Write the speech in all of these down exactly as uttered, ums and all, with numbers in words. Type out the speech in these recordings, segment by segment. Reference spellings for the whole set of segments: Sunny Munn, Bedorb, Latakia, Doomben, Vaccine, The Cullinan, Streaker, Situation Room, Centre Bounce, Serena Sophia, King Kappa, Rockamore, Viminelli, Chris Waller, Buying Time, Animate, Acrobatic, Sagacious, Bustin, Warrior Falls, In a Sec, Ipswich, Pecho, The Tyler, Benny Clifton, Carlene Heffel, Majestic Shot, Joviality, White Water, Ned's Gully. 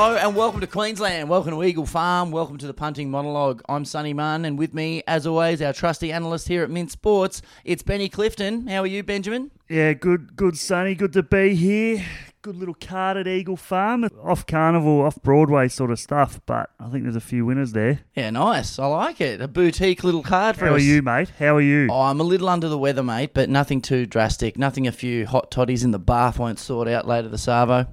Hello and welcome to Queensland. Welcome to Eagle Farm. Welcome to the Punting Monologue. I'm Sunny Munn, and with me, as always, our trusty analyst here at Mint Sports, it's Benny Clifton. How are you, Benjamin? Yeah, good, good, Sunny. Good to be here. Good little card at Eagle Farm. Off Carnival, off Broadway sort of stuff, but I think there's a few winners there. Yeah, nice. I like it. A boutique little card for us. How are you, mate? How are you? Oh, I'm a little under the weather, mate, but nothing too drastic. Nothing a few hot toddies in the bath won't sort out later this arvo.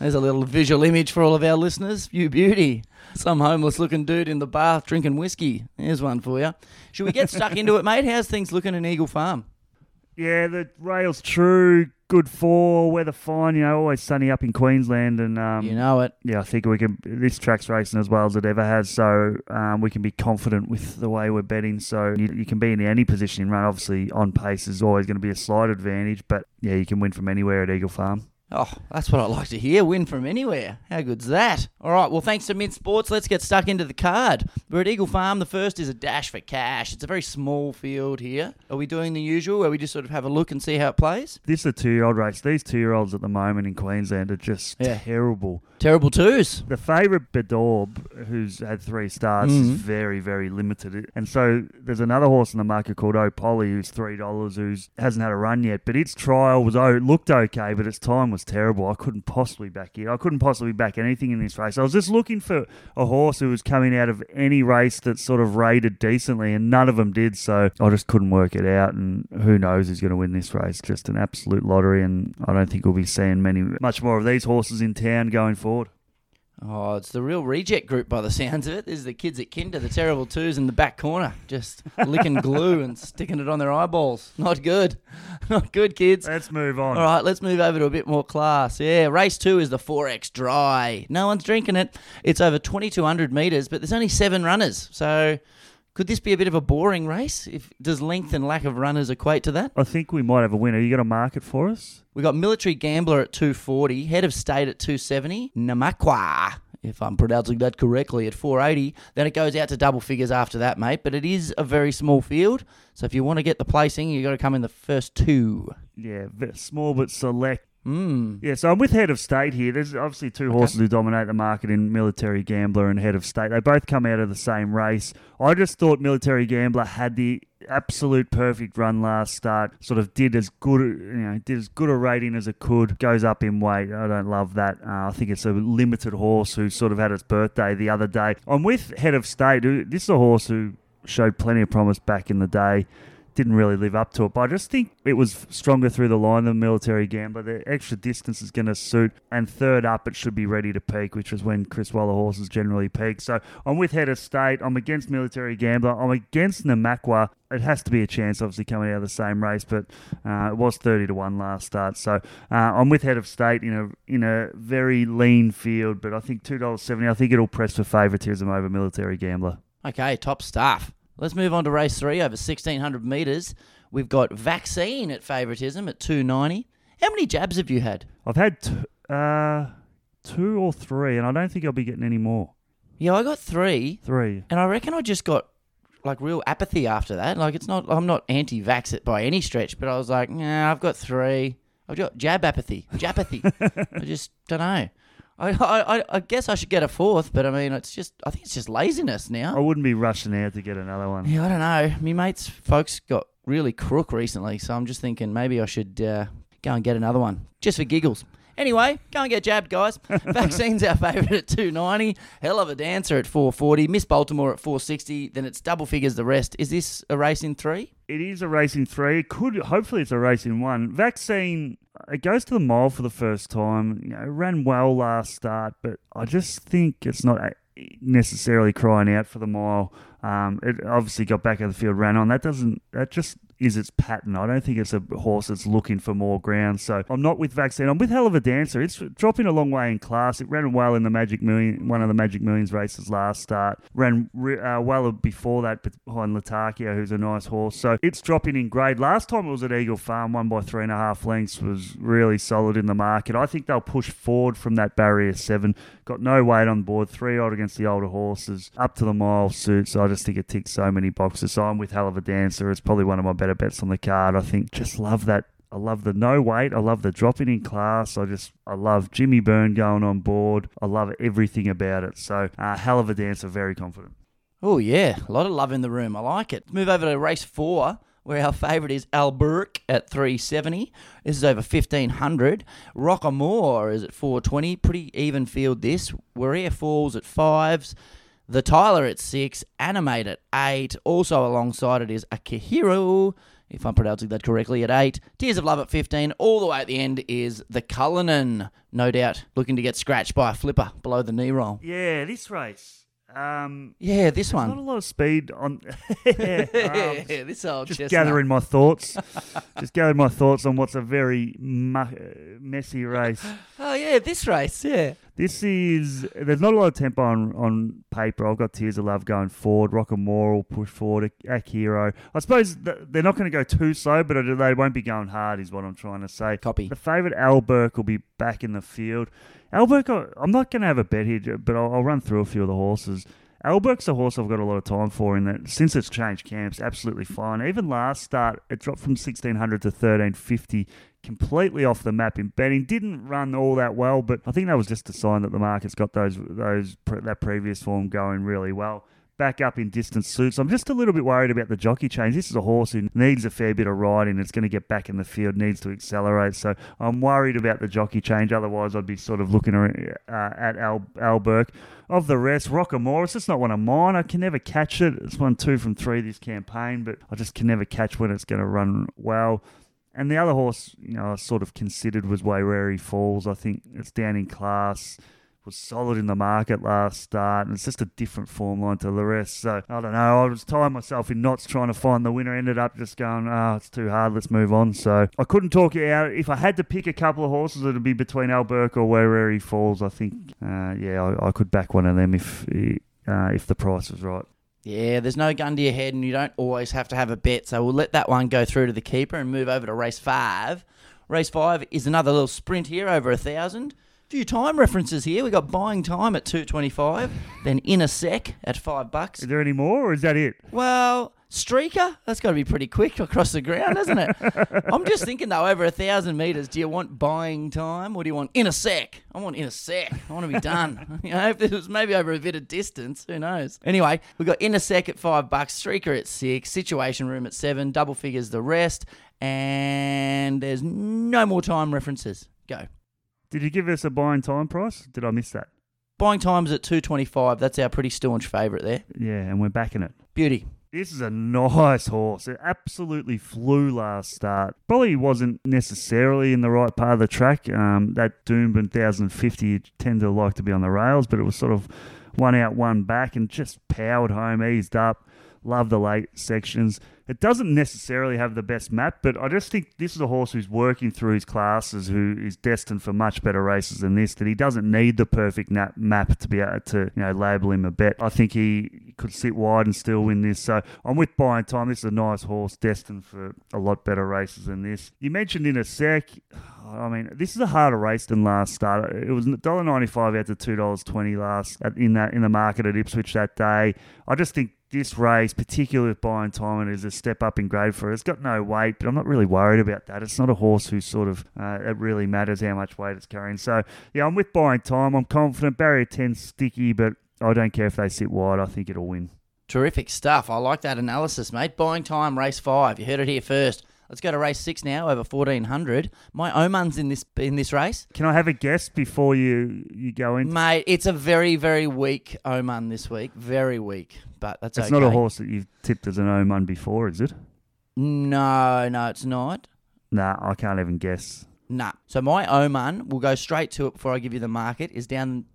There's a little visual image for all of our listeners. You beauty. Some homeless-looking dude in the bath drinking whiskey. There's one for you. Should we get stuck into it, mate? How's things looking in Eagle Farm? Yeah, the rail's true. Good for weather fine, you know, always sunny up in Queensland, and um, you know it. Yeah, I think we can. This track's racing as well as it ever has, so um, we can be confident with the way we're betting. So you, you can be in any position in run. Obviously, on pace is always going to be a slight advantage, but yeah, you can win from anywhere at Eagle Farm. Oh, that's what I like to hear. Win from anywhere. How good's that? All right, well, thanks to Mint Sports. Let's get stuck into the card. We're at Eagle Farm. The first is a dash for cash. It's a very small field here. Are we doing the usual where we just sort of have a look and see how it plays? This is a two-year-old race. These two-year-olds at the moment in Queensland are just yeah. terrible. Terrible twos. The favourite, Bedorb, who's had three starts, mm-hmm. is very, very limited. And so there's another horse in the market called Oh Polly, who's three dollars, who hasn't had a run yet. But its trial was oh, it looked okay, but its time was terrible. I couldn't possibly back it. I couldn't possibly back anything in this race. I was just looking for a horse who was coming out of any race that's sort of rated decently, and none of them did, so I just couldn't work it out, and who knows who's going to win this race. Just an absolute lottery, and I don't think we'll be seeing many, much more of these horses in town going forward. Oh, it's the real reject group by the sounds of it. This is the kids at Kinder, the terrible twos in the back corner, just licking glue and sticking it on their eyeballs. Not good. Not good, kids. Let's move on. All right, let's move over to a bit more class. Yeah, race two is the four X dry. No one's drinking it. It's over twenty-two hundred metres, but there's only seven runners, so... could this be a bit of a boring race? If does length and lack of runners equate to that? I think we might have a winner. You got a market for us? We got Military Gambler at two forty, Head of State at two seventy, Namakwa, if I'm pronouncing that correctly, at four eighty. Then it goes out to double figures after that, mate. But it is a very small field, so if you want to get the placing, you got to come in the first two. Yeah, small but select. Mm. Yeah, so I'm with Head of State here. There's obviously two okay. horses who dominate the market in Military Gambler and Head of State. They both come out of the same race. I just thought Military Gambler had the absolute perfect run last start. Sort of did as good, you know, did as good a rating as it could. Goes up in weight. I don't love that. Uh, I think it's a limited horse who sort of had its birthday the other day. I'm with Head of State. This is a horse who showed plenty of promise back in the day. Didn't really live up to it, but I just think it was stronger through the line than Military Gambler. The extra distance is going to suit, and third up, it should be ready to peak, which is when Chris Waller horses generally peak. So I'm with Head of State. I'm against Military Gambler. I'm against Namakwa. It has to be a chance, obviously, coming out of the same race, but uh, it was thirty to one last start. So uh, I'm with Head of State in a in a very lean field, but I think two dollars seventy, I think it'll press for favouritism over Military Gambler. Okay, top stuff. Let's move on to race three over sixteen hundred metres. We've got Vaccine at favouritism at two ninety. How many jabs have you had? I've had t- uh, two or three, and I don't think I'll be getting any more. Yeah, I got three. Three. And I reckon I just got like real apathy after that. Like it's not, I'm not anti-vax it by any stretch, but I was like, nah, I've got three. I've got jab apathy, japathy. I just don't know. I, I I guess I should get a fourth, but I mean, it's just I think it's just laziness now. I wouldn't be rushing out to get another one. Yeah, I don't know. Me mates, folks got really crook recently, so I'm just thinking maybe I should uh, go and get another one just for giggles. Anyway, go and get jabbed, guys. Vaccine's our favourite at two ninety. Hell of a Dancer at four forty. Miss Baltimore at four sixty. Then it's double figures the rest. Is this a race in three? It is a race in three. It could hopefully it's a race in one. Vaccine. It goes to the mile for the first time. You know, ran well last start, but I just think it's not necessarily crying out for the mile. Um, it obviously got back of the field, ran on. That doesn't. That just is its pattern. I don't think it's a horse that's looking for more ground. So I'm not with Vaccine. I'm with Hell of a Dancer. It's dropping a long way in class. It ran well in the Magic Million, one of the Magic Millions races last start. Ran uh, well before that behind Latakia, who's a nice horse. So it's dropping in grade. Last time it was at Eagle Farm, won by three and a half lengths, was really solid in the market. I think they'll push forward from that barrier seven. Got no weight on board. Three odd against the older horses. Up to the mile suit. So I just think it ticks so many boxes. So I'm with Hell of a Dancer. It's probably one of my best better bets on the card. I think just love that I love the no weight. I love the dropping in class. I just, I love Jimmy Byrne going on board. I love everything about it. So, uh, Hell of a Dancer, very confident. Oh, yeah. A lot of love in the room. I like it. Move over to race four, where our favourite is Al Burke at three seventy. This is over fifteen hundred. Rockamore is at four twenty. Pretty even field this. Warrior Falls at fives. The Tyler at six. Animate at eight. Also alongside it is Akihiro, if I'm pronouncing that correctly, at eight. Tears of Love at fifteen. All the way at the end is the Cullinan, no doubt looking to get scratched by a flipper below the knee roll. Yeah, this race. Um, yeah, this one. Not a lot of speed on. yeah, um, yeah, this old just chestnut. Gathering my thoughts. just gathering my thoughts on what's a very mu- messy race. Oh yeah, this race. Yeah. This is, there's not a lot of tempo on, on paper. I've got Tears of Love going forward. Rockamore will push forward. Akihiro. I suppose th- they're not going to go too slow, but they won't be going hard is what I'm trying to say. Copy. The favourite, Al Burke, will be back in the field. Al Burke, I'm not going to have a bet here, but I'll, I'll run through a few of the horses. Al Burke's a horse I've got a lot of time for in that since it's changed camps, absolutely fine. Even last start, it dropped from sixteen hundred to thirteen fifty. Completely off the map in betting. Didn't run all that well, but I think that was just a sign that the market's got those those that previous form going really well. Back up in distance suits. I'm just a little bit worried about the jockey change. This is a horse who needs a fair bit of riding. It's going to get back in the field, needs to accelerate. So I'm worried about the jockey change. Otherwise, I'd be sort of looking around, uh, at Al, Al Burke. Of the rest, Rockamore, it's just not one of mine. I can never catch it. It's won two from three this campaign, but I just can never catch when it's going to run well. And the other horse, you know, I sort of considered was Warrior Falls. I think it's down in class, was solid in the market last start, and it's just a different form line to the rest. So, I don't know, I was tying myself in knots trying to find the winner. Ended up just going, oh, it's too hard, let's move on. So, I couldn't talk it out. If I had to pick a couple of horses, it would be between Al Burke or Warrior Falls. I think, uh, yeah, I, I could back one of them if uh, if the price was right. Yeah, there's no gun to your head and you don't always have to have a bet. So we'll let that one go through to the keeper and move over to race five. Race five is another little sprint here over one thousand. A few time references here. We got Buying Time at two twenty-five, then In a Sec at five bucks. Is there any more or is that it? Well, Streaker, that's got to be pretty quick across the ground, hasn't it? I'm just thinking, though, over one thousand metres, do you want Buying Time or do you want In a Sec? I want In a Sec. I want to be done. You know, if it was maybe over a bit of distance, who knows? Anyway, we've got In a Sec at five bucks, Streaker at six, Situation Room at seven, double figures the rest, and there's no more time references. Go. Did you give us a Buying Time price? Did I miss that? Buying Time's at two twenty-five. That's our pretty staunch favourite there. Yeah, and we're backing it. Beauty. This is a nice horse. It absolutely flew last start. Probably wasn't necessarily in the right part of the track. Um, that Doomben one thousand fifty, you tend to like to be on the rails, but it was sort of one out, one back, and just powered home, eased up. Love the late sections. It doesn't necessarily have the best map, but I just think this is a horse who's working through his classes, who is destined for much better races than this, that he doesn't need the perfect map to be able to, you know, label him a bet. I think he could sit wide and still win this. So I'm with Buying Time. This is a nice horse destined for a lot better races than this. You mentioned In a Sec. I mean, this is a harder race than last start. It was one dollar ninety-five out to two dollars twenty last in that in the market at Ipswich that day. I just think this race, particularly with Buying Time, is a step up in grade for it. It's got no weight, but I'm not really worried about that. It's not a horse who sort of, uh, it really matters how much weight it's carrying. So, yeah, I'm with Buying Time. I'm confident. Barrier ten's sticky, but I don't care if they sit wide. I think it'll win. Terrific stuff. I like that analysis, mate. Buying Time, race five. You heard it here first. Let's go to race six now, over fourteen hundred. My Oman's in this in this race. Can I have a guess before you, you go in? Mate, it's a very, very weak Oman this week. Very weak, but that's it's okay. It's not a horse that you've tipped as an Oman before, is it? No, no, it's not. Nah, I can't even guess. Nah. So my Oman, we'll go straight to it before I give you the market, is down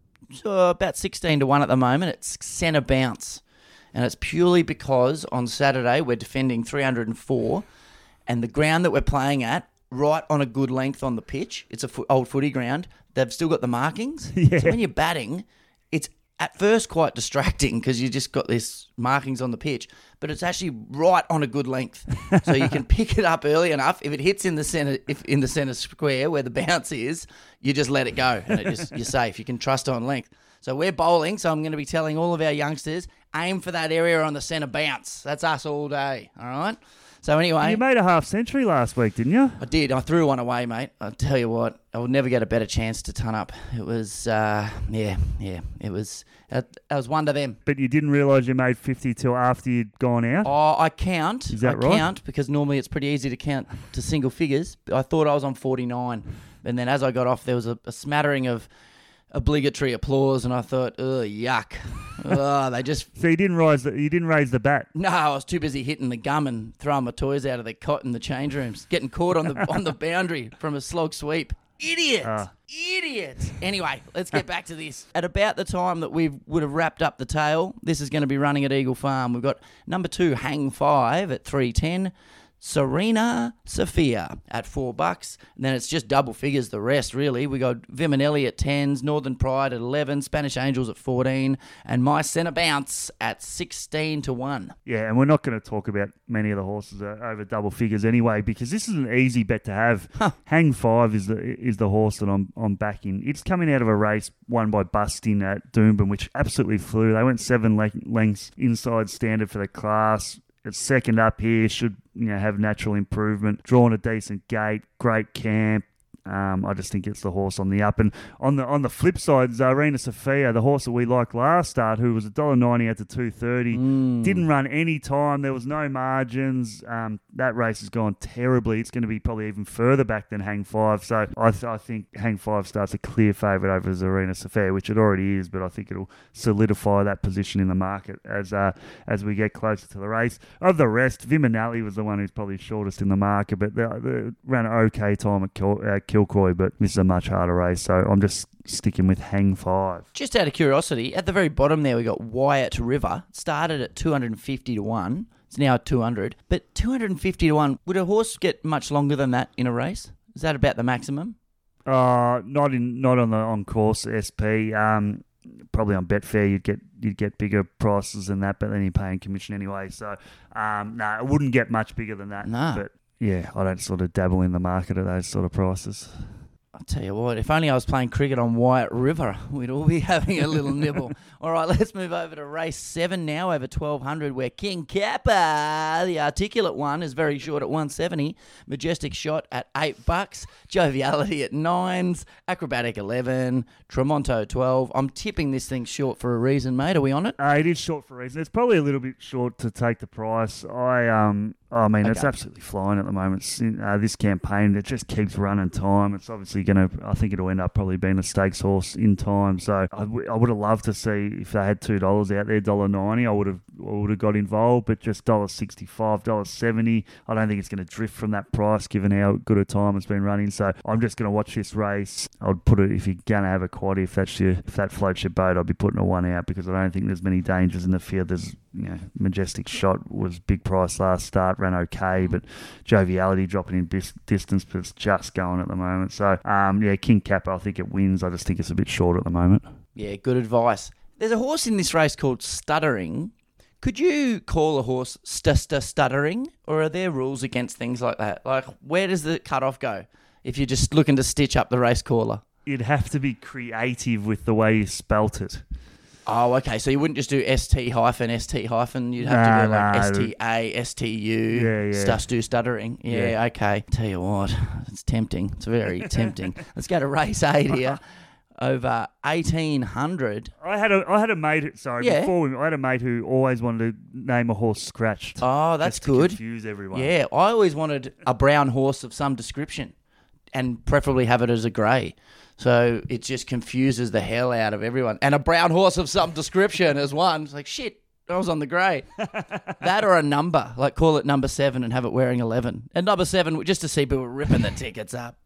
uh, about sixteen to one at the moment. It's Centre Bounce, and it's purely because on Saturday we're defending three hundred and four. And the ground that we're playing at, right on a good length on the pitch, it's an fo- old footy ground. They've still got the markings. Yeah. So when you're batting, it's at first quite distracting because you just got this markings on the pitch, but it's actually right on a good length. So you can pick it up early enough. If it hits in the center, if in the center square where the bounce is, you just let it go and it just, you're safe. You can trust on length. So we're bowling, so I'm going to be telling all of our youngsters, aim for that area on the centre bounce. That's us all day, all right? So anyway, you made a half century last week, didn't you? I did. I threw one away, mate. I'll tell you what, I will never get a better chance to turn up. It was, uh, yeah, yeah, it was. That was one to them. But you didn't realise you made fifty till after you'd gone out. Oh, I count. Is that I right? I count because normally it's pretty easy to count to single figures. I thought I was on forty-nine, and then as I got off, there was a, a smattering of obligatory applause, and I thought, oh, yuck. Oh, they just. So you didn't raise the, you didn't raise the bat. No, I was too busy hitting the gum and throwing my toys out of the cot in the change rooms, getting caught on the on the boundary from a slog sweep. Idiot, uh. idiot. Anyway, let's get back to this. At about the time that we would have wrapped up the tale, this is going to be running at Eagle Farm. We've got number two, Hang Five at three ten. Serena Sophia at four bucks. And then it's just double figures the rest, really. We got Viminelli at tens, Northern Pride at eleven, Spanish Angels at fourteen, and my Centre Bounce at sixteen to one. Yeah, and we're not going to talk about many of the horses over double figures anyway, because this is an easy bet to have. Huh. Hang Five is the is the horse that I'm, I'm backing. It's coming out of a race won by Bustin at Doomben, which absolutely flew. They went seven lengths inside standard for the class. It's second up here, should you know have natural improvement, drawn a decent gate, great camp. Um, I just think it's the horse on the up. And on the on the flip side, Serena Sophia, the horse that we liked last start, who was one dollar ninety out to two dollars thirty, mm. didn't run any time. There was no margins. Um, that race has gone terribly. It's going to be probably even further back than Hang Five. So I, th- I think Hang Five starts a clear favourite over Serena Sophia, which it already is, but I think it'll solidify that position in the market as uh, as we get closer to the race. Of the rest, Viminelli was the one who's probably shortest in the market, but they, they ran an okay time at Kil, uh, Kil Croy, but this is a much harder race, so I'm just sticking with Hang Five. Just out of curiosity, at the very bottom there, we got Wyatt River. Started at two hundred fifty to one. It's now at two hundred. But two hundred fifty to one, would a horse get much longer than that in a race? Is that about the maximum? Uh, not in, not on the on course S P. Um, probably on Betfair, you'd get you'd get bigger prices than that, but then you're paying commission anyway. So, um, no, nah, it wouldn't get much bigger than that. No. But yeah, I don't sort of dabble in the market at those sort of prices. I'll tell you what, if only I was playing cricket on Wyatt River, we'd all be having a little nibble. All right, let's move over to race seven now, over twelve hundred, where King Kappa, the articulate one, is very short at one seventy. Majestic Shot at eight bucks. Joviality at nines. Acrobatic eleven. Tremonto twelve. I'm tipping this thing short for a reason, mate. Are we on it? Uh, it is short for a reason. It's probably a little bit short to take the price. I, um... I mean, okay. It's absolutely flying at the moment. Uh, this campaign, it just keeps running time. It's obviously going to, I think it'll end up probably being a stakes horse in time. So I, w- I would have loved to see if they had two dollars out there, one dollar ninety, I would have I would have got involved, but just one dollar sixty-five, one dollar seventy, I don't think it's going to drift from that price given how good a time it's been running. So I'm just going to watch this race. I'd put it, if you're going to have a quaddie, if, that's your, if that floats your boat, I'd be putting a one out because I don't think there's many dangers in the field. There's, you know, Majestic Shot was big price last start. Ran okay, but Joviality dropping in bis- distance, but it's just going at the moment. So, um, yeah, King Kappa, I think it wins. I just think it's a bit short at the moment. Yeah, good advice. There's a horse in this race called Stuttering. Could you call a horse st-st-stuttering, or are there rules against things like that? Like, where does the cutoff go if you're just looking to stitch up the race caller? You'd have to be creative with the way you spelt it. Oh, okay. So you wouldn't just do S T hyphen, S T hyphen. You'd have nah, to go like nah. S T A, S T U, yeah, yeah. Stustu, Stuttering. Yeah, yeah, okay. Tell you what, it's tempting. It's very tempting. Let's go to race eight here. Over eighteen hundred. I had a I had a mate, sorry, yeah. before we, I had a mate who always wanted to name a horse Scratched. Oh, that's just to good. Confuse everyone. Yeah, I always wanted a brown horse of some description and preferably have it as a grey. So it just confuses the hell out of everyone. And a brown horse of some description is one. It's like, shit, I was on the grey. That or a number. Like, call it number seven and have it wearing eleven. And number seven, just to see people ripping the tickets up.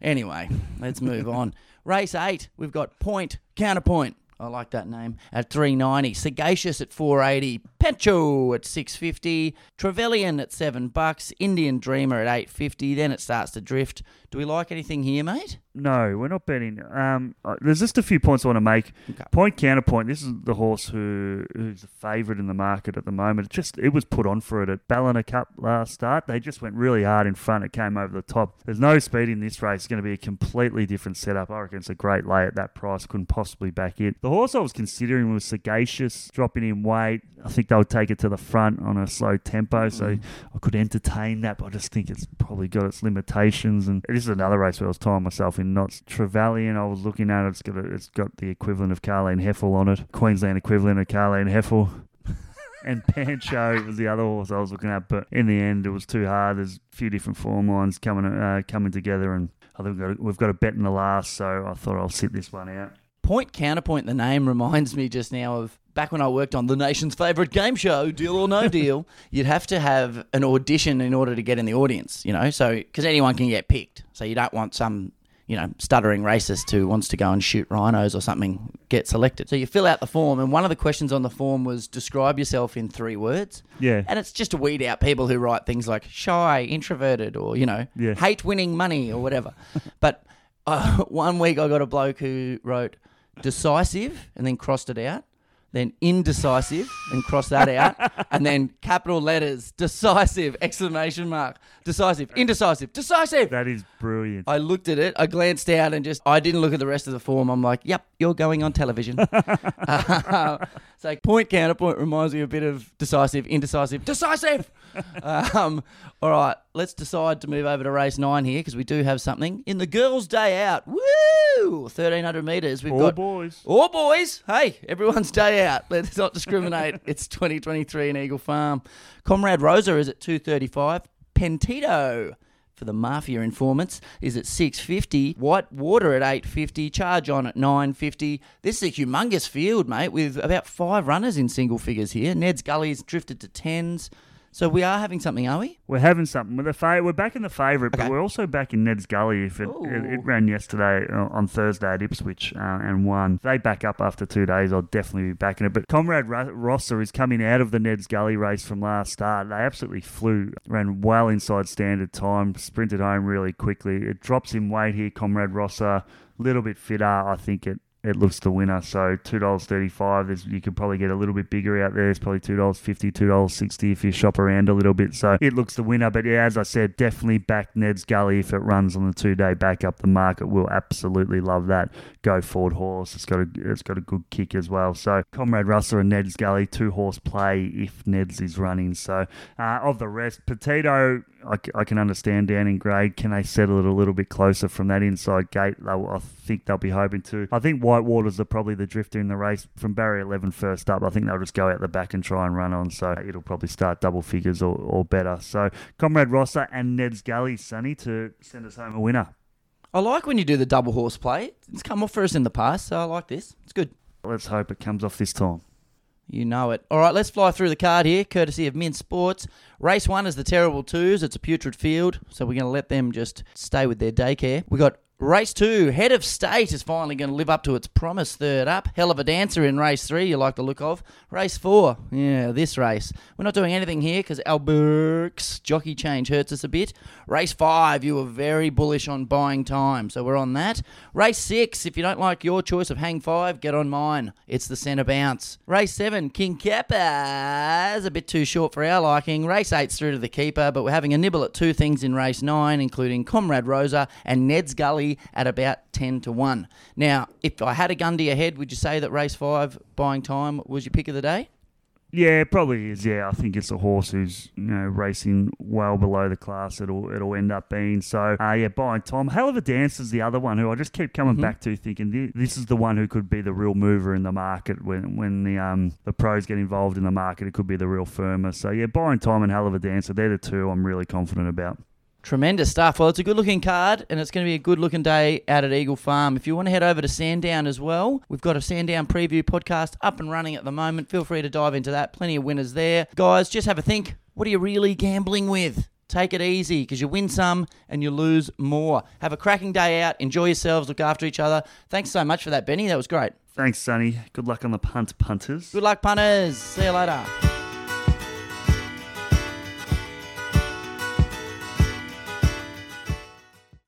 Anyway, let's move on. Race eight, we've got Point Counterpoint. I like that name. At three ninety. Sagacious at four eighty. Pecho at six fifty. Trevelyon at seven bucks. Indian Dreamer at eight fifty. Then it starts to drift. Do we like anything here, mate? No, we're not betting. Um, there's just a few points I want to make. Okay. Point Counterpoint. This is the horse who who's the favourite in the market at the moment. It just it was put on for it at Ballina Cup last start. They just went really hard in front. It came over the top. There's no speed in this race. It's going to be a completely different setup. I reckon it's a great lay at that price. Couldn't possibly back it. The horse I was considering was Sagacious, dropping in weight. I think they'll take it to the front on a slow tempo. So mm. I could entertain that, but I just think it's probably got its limitations. And this is another race where I was tying myself in knots. Trevelyan, I was looking at it. It's got a, it's got the equivalent of Carlene Heffel on it. Queensland equivalent of Carlene Heffel. And Pecho was the other horse I was looking at, but in the end, it was too hard. There's a few different form lines coming uh, coming together, and I think we've got, a, we've got a bet in the last, so I thought I'll sit this one out. Point Counterpoint, the name reminds me just now of back when I worked on the nation's favourite game show, Deal or No Deal. You'd have to have an audition in order to get in the audience, you know, so because anyone can get picked. So you don't want some, you know, stuttering racist who wants to go and shoot rhinos or something get selected. So you fill out the form, and one of the questions on the form was describe yourself in three words. Yeah. And it's just to weed out people who write things like shy, introverted, or, you know, yeah. hate winning money or whatever. But uh, one week I got a bloke who wrote decisive and then crossed it out, then indecisive and crossed that out, and then capital letters, decisive, exclamation mark, decisive, indecisive, decisive. That is brilliant. I looked at it, I glanced down and just, I didn't look at the rest of the form. I'm like, yep, you're going on television. uh, so Point Counterpoint reminds me a bit of decisive, indecisive, decisive. um, all right, let's decide to move over to race nine here because we do have something. In the girls' day out, woo, thirteen hundred metres. We've all got boys. All boys. Hey, everyone's day out. Let's not discriminate. It's twenty twenty-three in Eagle Farm. Comrade Rosa is at two thirty-five. Pentito for the Mafia Informants is at six fifty. White Water at eight fifty. Charge On at nine fifty. This is a humongous field, mate, with about five runners in single figures here. Ned's Gully's drifted to tens. So we are having something, are we? We're having something. We're, the fa- we're back in the favourite, okay. But we're also back in Ned's Gully. If it, it, it ran yesterday uh, on Thursday at Ipswich uh, and won. If they back up after two days, I'll definitely be backing it. But Comrade Ro- Rossa is coming out of the Ned's Gully race from last start. They absolutely flew, ran well inside standard time, sprinted home really quickly. It drops in weight here, Comrade Rossa. A little bit fitter, I think it. It looks the winner, so two dollars thirty-five. You could probably get a little bit bigger out there. It's probably two dollars fifty, two dollars sixty if you shop around a little bit. So it looks the winner. But yeah, as I said, definitely back Ned's Gully if it runs on the two-day back up the market. We'll absolutely love that. Go forward horse. It's got a it's got a good kick as well. So Comrade Russell and Ned's Gully, two-horse play if Ned's is running. So uh, of the rest, Petito, I, I can understand down in grade. Can they settle it a little bit closer from that inside gate? I think they'll be hoping to. I think Whitewater's are probably the drifter in the race from barrier eleven first up. I think they'll just go out the back and try and run on, so it'll probably start double figures or, or better. So Comrade Rossa and Ned's Gully, Sunny, to send us home a winner. I like when you do the double horse play. It's come off for us in the past, so I like this. It's good. Let's hope it comes off this time. You know it. All right, let's fly through the card here, courtesy of Mint Sports. Race one is the Terrible Twos. It's a putrid field, so we're going to let them just stay with their daycare. We got race two, Head of State is finally going to live up to its promise, third up. Hell of a Dancer in race three, you like the look of. Race four, yeah, this race. We're not doing anything here because Al Burke's jockey change hurts us a bit. Race five, you were very bullish on Buying Time, so we're on that. Race six, if you don't like your choice of Hang Five, get on mine. It's the Centre Bounce. Race seven, King Kappa is a bit too short for our liking. Race eight's through to the keeper, but we're having a nibble at two things in race nine, including Comrade Rosa and Ned's Gully at about ten to one. Now, if I had a gun to your head, would you say that race five, Buying Time, was your pick of the day? Yeah, it probably is. Yeah, I think it's a horse who's, you know, racing well below the class. It'll it'll end up being so. Uh, yeah, Buying Time. Hell of a Dancer is the other one who I just keep coming mm-hmm. back to, thinking this is the one who could be the real mover in the market when when the um the pros get involved in the market. It could be the real firmer. So yeah, Buying Time and Hell of a Dancer, they're the two I'm really confident about. Tremendous stuff. Well, it's a good-looking card, and it's going to be a good-looking day out at Eagle Farm. If you want to head over to Sandown as well, we've got a Sandown preview podcast up and running at the moment. Feel free to dive into that. Plenty of winners there. Guys, just have a think. What are you really gambling with? Take it easy, because you win some and you lose more. Have a cracking day out. Enjoy yourselves. Look after each other. Thanks so much for that, Benny. That was great. Thanks, Sonny. Good luck on the punt, punters. Good luck, punters. See you later.